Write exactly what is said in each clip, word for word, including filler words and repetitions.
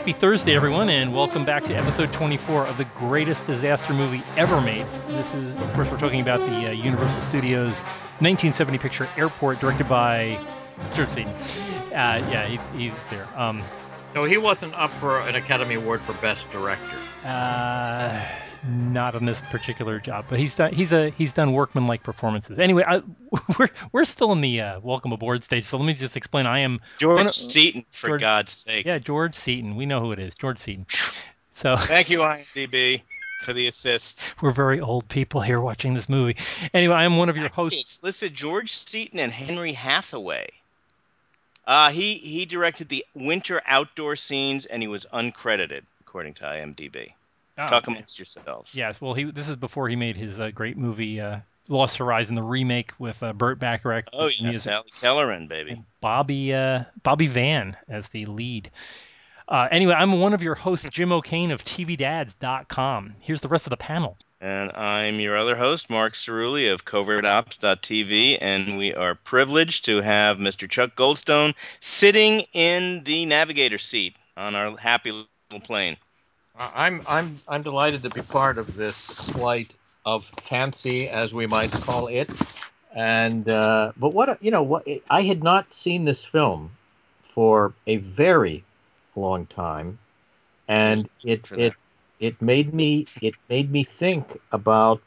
Happy Thursday, everyone, and welcome back to episode twenty-four of the greatest disaster movie ever made. This is, of course, we're talking about the uh, Universal Studios nineteen seventy picture Airport, directed by Stuart Seaton. Uh, yeah, he, he's there. Um, so he wasn't up for an Academy Award for Best Director. Uh, not on this particular job, but he's done, he's a he's done workmanlike performances. Anyway, I, we're we're still in the uh, welcome aboard stage, so let me just explain. I am George of, Seaton, for George, God's sake. Yeah, George Seaton. We know who it is, George Seaton. So thank you, IMDb, for the assist. We're very old people here watching this movie. Anyway, I am one of your That's hosts. It's listed George Seaton and Henry Hathaway. Uh, he he directed the winter outdoor scenes, and he was uncredited according to IMDb. Oh, Talk okay. amongst yourselves. Yes, well, he this is before he made his uh, great movie, uh, Lost Horizon, the remake with uh, Burt Bacharach. Oh, yeah, Sally Kellerman, baby. And Bobby uh, Bobby Van as the lead. Uh, anyway, I'm one of your hosts, Jim O'Kane of T V dads dot com. Here's the rest of the panel. And I'm your other host, Mark Cerulli of covert ops dot t v, and we are privileged to have Mister Chuck Goldstone sitting in the navigator seat on our happy little plane. I'm I'm I'm delighted to be part of this flight of fancy, as we might call it, and uh, but what you know what I had not seen this film for a very long time, and it it it made me it made me think about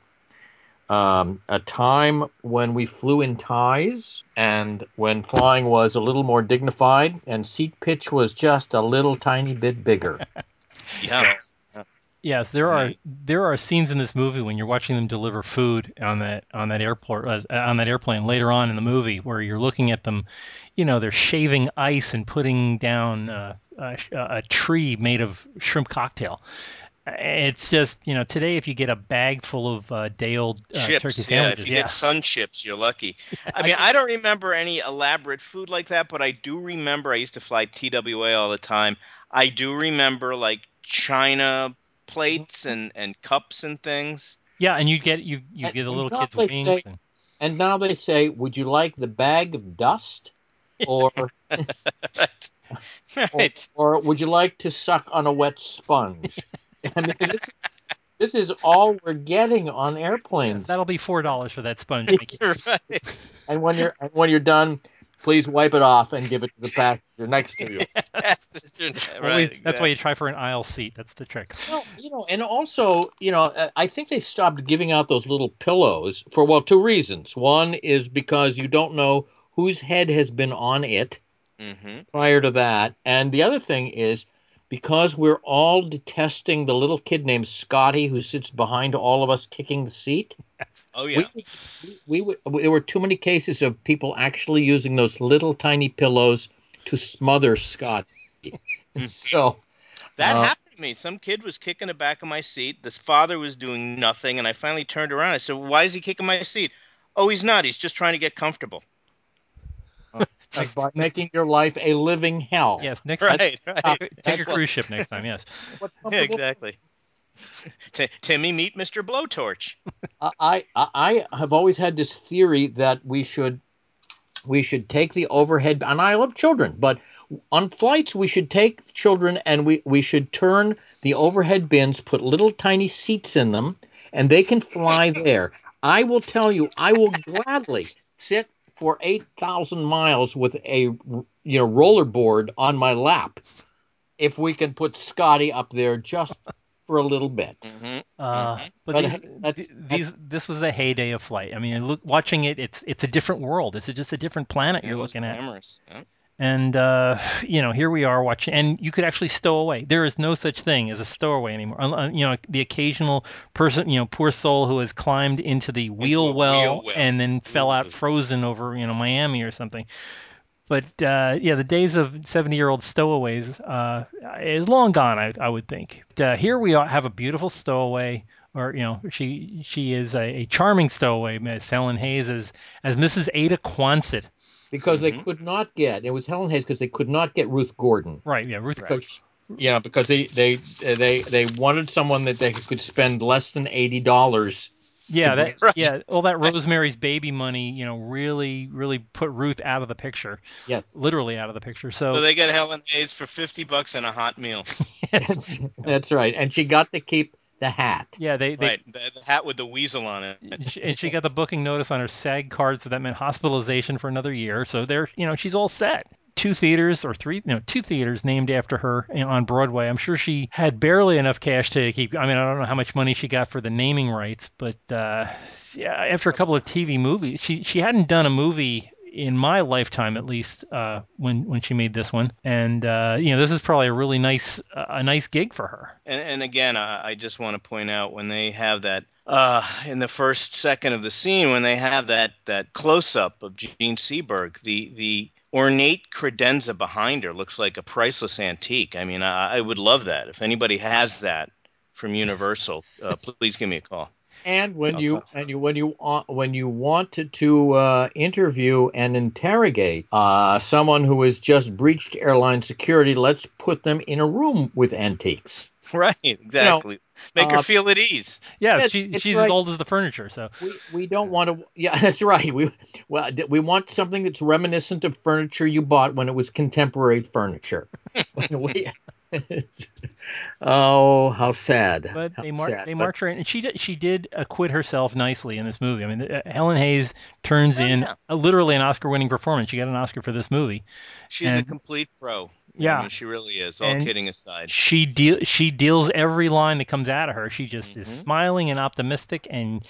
um, a time when we flew in ties and when flying was a little more dignified and seat pitch was just a little tiny bit bigger. Yes. Yes, there are there are scenes in this movie when you're watching them deliver food on that on that airport uh, on that airplane later on in the movie where you're looking at them, you know, they're shaving ice and putting down uh, a, a tree made of shrimp cocktail. It's just, you know, today if you get a bag full of uh, day-old uh, chips, turkey sandwiches, yeah, if you yeah. get sun chips, you're lucky. I mean, I don't remember any elaborate food like that, but I do remember I used to fly T W A all the time. I do remember like china plates and, and cups and things. Yeah, and you get you you and, get a little kid's wings. Say, and... and now they say, "Would you like the bag of dust, or right. Right. Or, or would you like to suck on a wet sponge?" I mean, this, this is all we're getting on airplanes. That'll be four dollars for that sponge. Right. And when you're and when you're done, please wipe it off and give it to the passenger next to you. Yes, right, Always, exactly. That's why you try for an aisle seat. That's the trick. Well, you know, and also, you know, I think they stopped giving out those little pillows for, well, two reasons. One is because you don't know whose head has been on it mm-hmm. prior to that. And the other thing is because we're all detesting the little kid named Scotty who sits behind all of us kicking the seat. Oh yeah, we, we, we, we there were too many cases of people actually using those little tiny pillows to smother Scotty. So that uh, happened to me. Some kid was kicking the back of my seat. This father was doing nothing, and I finally turned around. I said, "Why is he kicking my seat?" "Oh, he's not. He's just trying to get comfortable." Uh, by making your life a living hell. Yes, next right, time. Right. Uh, Take your cruise ship next time. Yes. Yeah, exactly. T- Timmy, meet Mister Blowtorch. I, I I have always had this theory that we should we should take the overhead, and I love children, but on flights we should take children and we, we should turn the overhead bins, put little tiny seats in them, and they can fly there. I will tell you, I will gladly sit for eight thousand miles with a you know rollerboard on my lap if we can put Scotty up there just for a little bit. Mm-hmm. Uh, but, but these, that's, these, that's, this was the heyday of flight. I mean, look, watching it, it's it's a different world. It's just a different planet you're looking at. Glamorous. Yeah. And, uh, you know, here we are watching. And you could actually stow away. There is no such thing as a stowaway anymore. You know, the occasional person, you know, poor soul who has climbed into the into wheel, well wheel well and then fell out frozen over, you know, Miami or something. But, uh, yeah, the days of seventy-year-old stowaways uh, is long gone, I, I would think. But, uh, here we are, have a beautiful stowaway, or, you know, she she is a, a charming stowaway, Miss Helen Hayes, as, as Missus Ada Quonset. Because mm-hmm. they could not get, it was Helen Hayes because they could not get Ruth Gordon. Right, yeah, Ruth Gordon. Yeah, because they, they, they, they wanted someone that they could spend less than eighty dollars Yeah, that, right. yeah, all that Rosemary's Baby money, you know, really, really put Ruth out of the picture. Yes, literally out of the picture. So, so they got Helen Hayes for fifty bucks and a hot meal. Yes. That's right, and she got to keep the hat. Yeah, they, they right. the, the hat with the weasel on it, and she, and she got the booking notice on her SAG card, so that meant hospitalization for another year. So they're, you know, she's all set. Two theaters or three, you know, two theaters named after her on Broadway. I'm sure she had barely enough cash to keep. I mean, I don't know how much money she got for the naming rights, but uh, yeah, after a couple of T V movies, she she hadn't done a movie in my lifetime, at least uh, when when she made this one. And uh, you know, this is probably a really nice uh, a nice gig for her. And, and again, I, I just want to point out when they have that. Uh, in the first second of the scene, when they have that, that close-up of Gene Seberg, the, the ornate credenza behind her looks like a priceless antique. I mean, I, I would love that. If anybody has that from Universal, uh, please give me a call. And when I'll you call. and you when you uh, when you wanted to uh, interview and interrogate uh, someone who has just breached airline security, let's put them in a room with antiques. Right, exactly. You know, Make uh, her feel at ease. Yeah, she, she's right. as old as the furniture. So we, we don't want to. Yeah, that's right. We well we want something that's reminiscent of furniture you bought when it was contemporary furniture. we, oh, how sad! But how they, mar- sad, they but... march her in, and she did, she did acquit herself nicely in this movie. I mean, uh, Helen Hayes turns oh, in yeah. a, literally an Oscar-winning performance. She got an Oscar for this movie. She's and, a complete pro. Yeah, I mean, she really is. All and kidding aside, she de- she deals every line that comes out of her. She just mm-hmm. is smiling and optimistic, and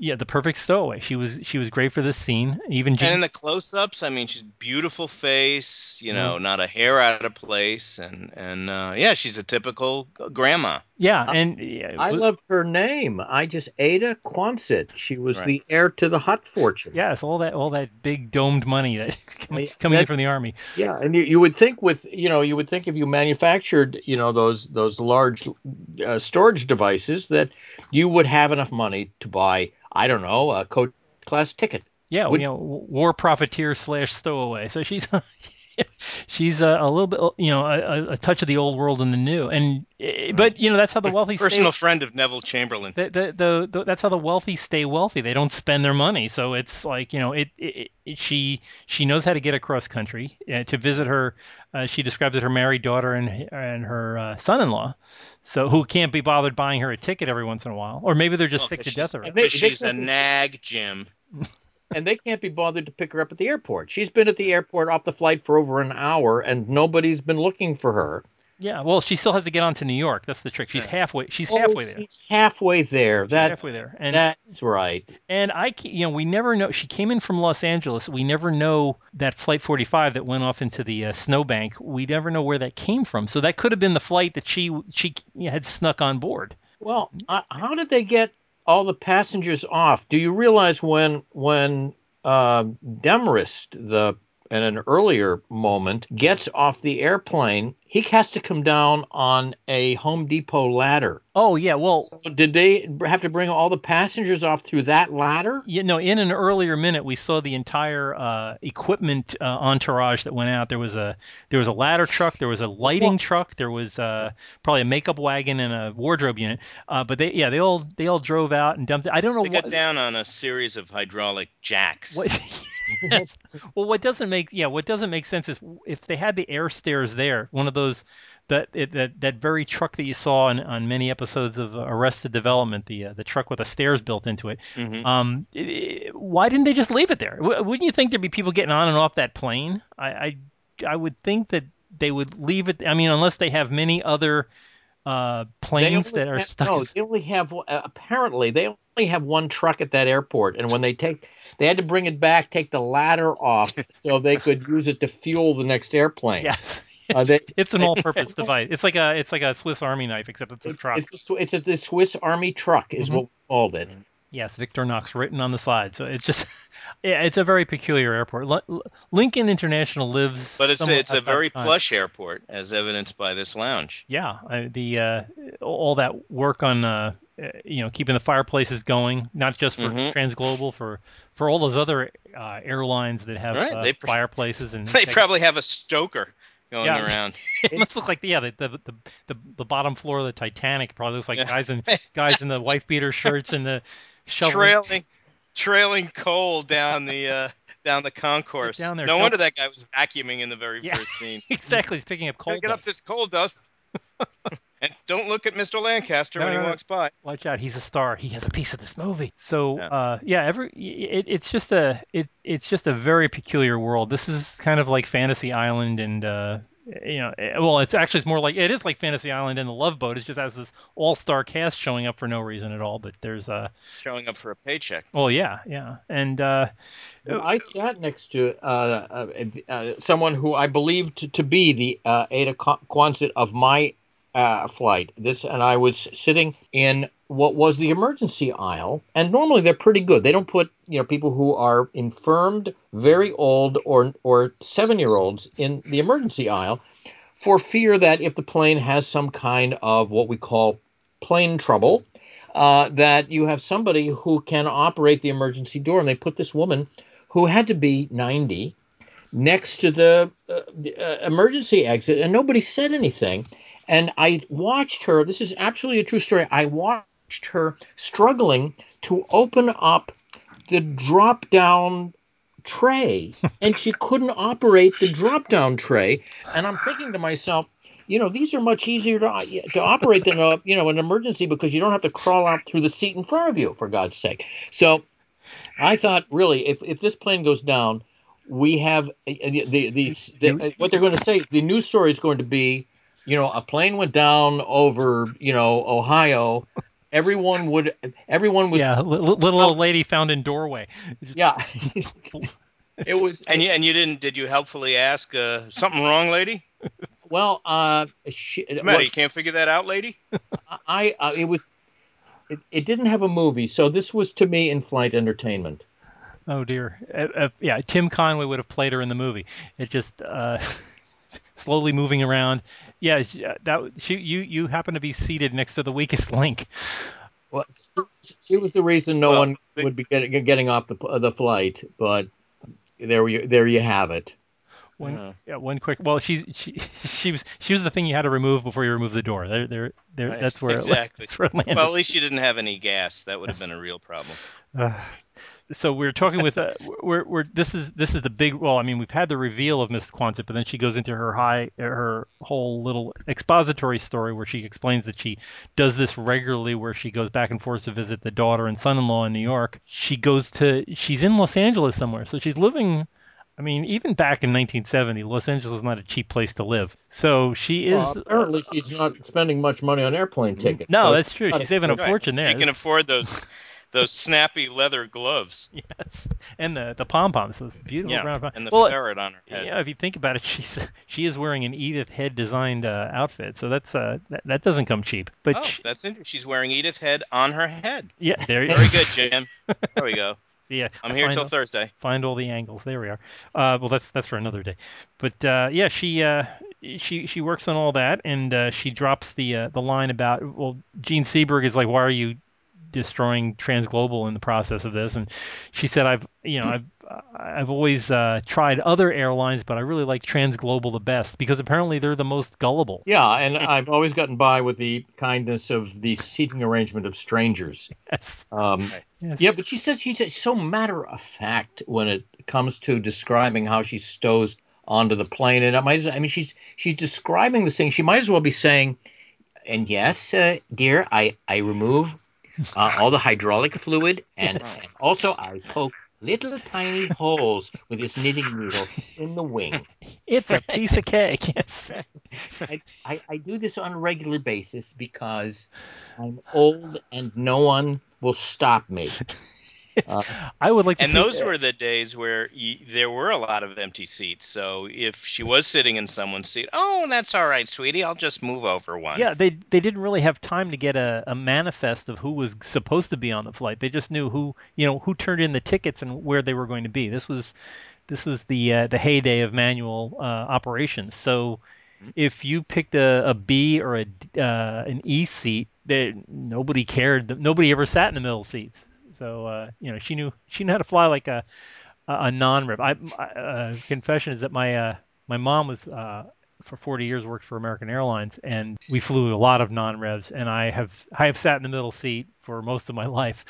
yeah, the perfect stowaway. She was she was great for this scene. Even Gene- and in the close-ups, I mean, she's beautiful face. You know, mm-hmm. not a hair out of place, and and uh, yeah, she's a typical grandma. Yeah, and yeah, I loved her name. I just Ada Quonset. She was right. the heir to the Hutt fortune. Yes, all that all that big domed money that coming, coming in from the army. Yeah, and you, you would think with you know you would think if you manufactured you know those those large uh, storage devices that you would have enough money to buy I don't know a coach class ticket. Yeah, would, you know, war profiteer slash stowaway. So she's. She's a, a little bit, you know, a, a touch of the old world and the new, and but you know that's how the wealthy personal stay, friend of Neville Chamberlain. The, the, the, the, that's how the wealthy stay wealthy. They don't spend their money, so it's like you know, it. it, it she she knows how to get across country uh, to visit her. Uh, she describes it her married daughter and and her uh, son-in-law, so who can't be bothered buying her a ticket every once in a while, or maybe they're just well, sick to death of her. She's a nag, Jim. And they can't be bothered to pick her up at the airport. She's been at the airport off the flight for over an hour, and nobody's been looking for her. Yeah, well, she still has to get on to New York. That's the trick. She's halfway. She's oh, halfway there. She's halfway there. That, she's halfway there. And, that's right. And I, you know, we never know. She came in from Los Angeles. We never know that flight forty-five that went off into the uh, snowbank. We never know where that came from. So that could have been the flight that she she had snuck on board. Well, uh, how did they get? All the passengers off. Do you realize when when uh, Demarest, the in an earlier moment, gets off the airplane, he has to come down on a Home Depot ladder. Oh, yeah, well... So did they have to bring all the passengers off through that ladder? You know, in an earlier minute, we saw the entire uh, equipment uh, entourage that went out. There was a there was a ladder truck, there was a lighting well, truck, there was uh, probably a makeup wagon and a wardrobe unit. Uh, but, they yeah, they all they all drove out and dumped it. I don't know they what... They got down on a series of hydraulic jacks. What... Yes. Well, what doesn't make yeah, what doesn't make sense is if they had the air stairs there, one of those that it, that that very truck that you saw on, on many episodes of Arrested Development, the uh, the truck with the stairs built into it. Mm-hmm. Um, it, it, why didn't they just leave it there? W- wouldn't you think there'd be people getting on and off that plane? I, I I would think that they would leave it. I mean, unless they have many other uh, planes that are have, stuck. No, they only have uh, apparently they only have one truck at that airport, and when they take. They had to bring it back, take the ladder off, so they could use it to fuel the next airplane. Yes, uh, they, it's an all-purpose device. It's like a it's like a Swiss Army knife, except it's a it's, truck. It's a, it's a Swiss Army truck, is mm-hmm. what we called it. Yes, Victor Knox written on the side. So it's just, yeah, it's a very peculiar airport. L- Lincoln International lives, but it's a, it's a very plush airport, as evidenced by this lounge. Yeah, I, the uh, all that work on. Uh, Uh, you know, keeping the fireplaces going, not just for mm-hmm. TransGlobal, for, for all those other uh, airlines that have right. uh, they pr- fireplaces. And they probably have a stoker going yeah. around. It must look like, yeah, the, the the the bottom floor of the Titanic probably looks like guys in guys in the wife beater shirts and the shoveling. Trailing, trailing coal down the uh, down the concourse. Down there, no wonder that guy was vacuuming in the very yeah, first scene. Exactly, he's picking up coal. Gotta get dust. Up this coal dust. And don't look at Mister Lancaster no, when no, he no. walks by. Watch out, he's a star. He has a piece of this movie. So, yeah, uh, yeah every it, it's just a it it's just a very peculiar world. This is kind of like Fantasy Island, and uh, you know, it, well, it's actually it's more like it is like Fantasy Island and The Love Boat. It just has this all-star cast showing up for no reason at all. But there's a uh, showing up for a paycheck. Well, yeah, yeah, and uh, I sat next to uh, uh, uh, someone who I believed to be the uh, Ada Quonset of my. Uh, flight. This, and I was sitting in what was the emergency aisle, and normally they're pretty good. They don't put, you know, people who are infirmed, very old, or or seven-year-olds in the emergency aisle for fear that if the plane has some kind of what we call plane trouble, uh, that you have somebody who can operate the emergency door. And they put this woman, who had to be ninety, next to the uh, uh, emergency exit, and nobody said anything. And I watched her, this is absolutely a true story, I watched her struggling to open up the drop-down tray, and she couldn't operate the drop-down tray. And I'm thinking to myself, you know, these are much easier to to operate than a, you know, an emergency, because you don't have to crawl out through the seat in front of you, for God's sake. So I thought, really, if, if this plane goes down, we have the, the, the, the what they're going to say, the news story is going to be, you know, a plane went down over, you know, Ohio. Everyone would, everyone was. Yeah, little, little old lady found in doorway. Yeah. It was. And you, and you didn't, did you helpfully ask, uh, something wrong, lady? Well, uh. She, What's the matter? Well, you can't figure that out, lady? I, uh, it was, it, it didn't have a movie. So this was to me in-flight entertainment. Oh, dear. Uh, uh, yeah, Tim Conway would have played her in the movie. It just, uh. Slowly moving around, yeah. That she, you, you happen to be seated next to the weakest link. Well, she was the reason no well, one the, would be getting, getting off the the flight. But there you there you have it. One, yeah. yeah, one quick. Well, she she she was she was the thing you had to remove before you removed the door. There there there. Right. That's where exactly. It, that's where it landed. Well, at least you didn't have any gas. That would have been a real problem. Uh, So we're talking with uh, we're we're this is this is the big well I mean we've had the reveal of Miss Quonset, but then she goes into her high her whole little expository story where she explains that she does this regularly, where she goes back and forth to visit the daughter and son-in-law in New York. She goes to she's in Los Angeles somewhere, so she's living. I mean, even back in nineteen seventy, Los Angeles was not a cheap place to live. So she is... Well, apparently she's not spending much money on airplane tickets. No, so that's true. She's saving a fortune there. She can afford those... Those snappy leather gloves. Yes, and the the pom poms. Those beautiful yeah, brown pom- and the well, ferret on her head. Yeah, if you think about it, she's she is wearing an Edith Head designed uh, outfit, so that's uh that, that doesn't come cheap. But oh, she, that's interesting. She's wearing Edith Head on her head. Yeah, there. Very good, Jim. There we go. Yeah, I'm here until Thursday. Find all the angles. There we are. Uh, well, that's that's for another day. But uh, yeah, she. Uh, She she works on all that, and uh, she drops the uh, the line about, well, Gene Seberg is like, why are you destroying TransGlobal in the process of this? And she said, I've you know I've I've always uh, tried other airlines, but I really like TransGlobal the best, because apparently they're the most gullible. Yeah, and I've always gotten by with the kindness of the seating arrangement of strangers. Yes. Um, yes. Yeah, but she says she's so matter of fact when it comes to describing how she stows onto the plane, and I might I mean she's she's describing this thing. She might as well be saying, and yes, uh, dear, I I remove. Uh, all the hydraulic fluid, and yes. Also I poke little tiny holes with this knitting needle in the wing. It's a piece of cake. Yes. I, I, I do this on a regular basis because I'm old and no one will stop me. Uh, I would like to. And see those that. Were the days where you, there were a lot of empty seats. So if she was sitting in someone's seat, oh, that's all right, sweetie. I'll just move over one. Yeah, they they didn't really have time to get a, a manifest of who was supposed to be on the flight. They just knew who you know who turned in the tickets and where they were going to be. This was this was the uh, the heyday of manual uh, operations. So if you picked a, a B or a uh, an E seat, they, nobody cared. Nobody ever sat in the middle seats. So, uh, you know, she knew she knew how to fly like a a non-rib. I, I uh, confession is that my uh, my mom was uh, for forty years worked for American Airlines, and we flew a lot of non-revs, and I have I have sat in the middle seat for most of my life.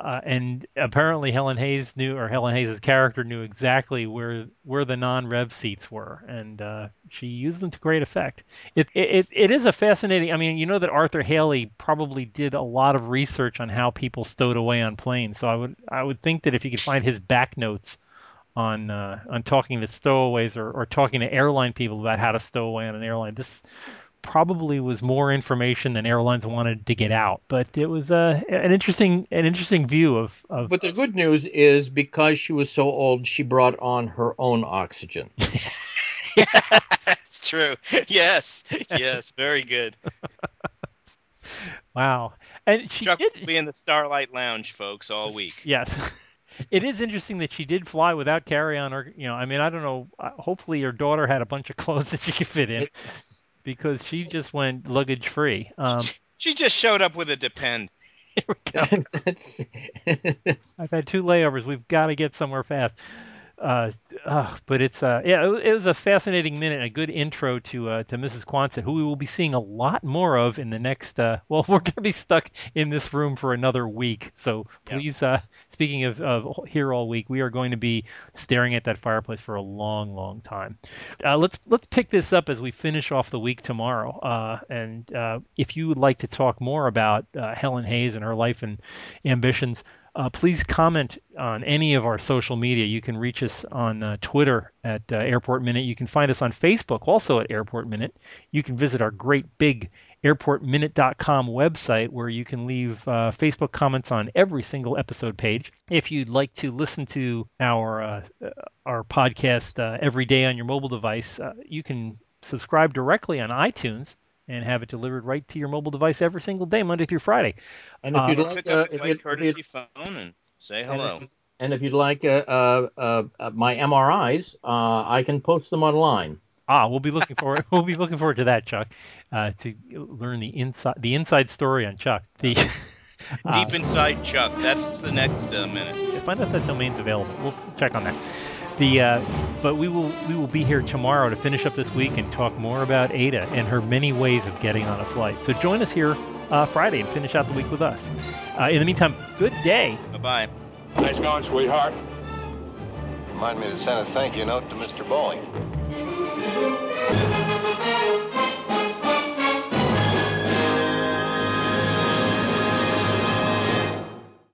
Uh, and apparently Helen Hayes knew, or Helen Hayes' character knew exactly where where the non-rev seats were, and uh, she used them to great effect. It, it it is a fascinating, I mean, you know that Arthur Haley probably did a lot of research on how people stowed away on planes, so I would I would think that if you could find his back notes on uh, on talking to stowaways or, or talking to airline people about how to stow away on an airline, this probably was more information than airlines wanted to get out, but it was uh, an interesting an interesting view of, of. But the good news is, because she was so old, she brought on her own oxygen. That's true. Yes, yes, very good. Wow, and she Chuck did will be in the Starlight Lounge, folks, all week. Yes. It is interesting that she did fly without carry-on, or you know, I mean, I don't know. Hopefully, your daughter had a bunch of clothes that she could fit in. Because she just went luggage free. Um, she just showed up with a Depend. I've had two layovers. We've got to get somewhere fast. Uh, uh, but it's uh, yeah, it, it was a fascinating minute, a good intro to uh, to Missus Quonset, who we will be seeing a lot more of in the next. Uh, well, we're going to be stuck in this room for another week, so please. Yeah. Uh, speaking of, of here all week, we are going to be staring at that fireplace for a long, long time. Uh, let's let's pick this up as we finish off the week tomorrow. Uh, and uh, if you would like to talk more about uh, Helen Hayes and her life and ambitions. Uh, please comment on any of our social media. You can reach us on uh, Twitter at uh, Airport Minute. You can find us on Facebook, also at Airport Minute. You can visit our great big airport minute dot com website, where you can leave uh, Facebook comments on every single episode page. If you'd like to listen to our uh, our podcast uh, every day on your mobile device, uh, you can subscribe directly on iTunes and have it delivered right to your mobile device every single day, Monday through Friday. And if you'd um, like, uh, if you'd, courtesy if you'd, phone and say hello. And if, and if you'd like uh, uh, uh, my M R Is, uh, I can post them online. Ah, we'll be looking forward. We'll be looking forward to that, Chuck, uh, to learn the inside the inside story on Chuck. The uh, deep inside Chuck. That's the next uh, minute. Find out if that domain's available. We'll check on that. The uh, but we will we will be here tomorrow to finish up this week and talk more about Ada and her many ways of getting on a flight. So join us here uh, Friday and finish out the week with us. Uh, in the meantime, good day. Bye-bye. Nice going, sweetheart. Remind me to send a thank you note to Mister Bowling.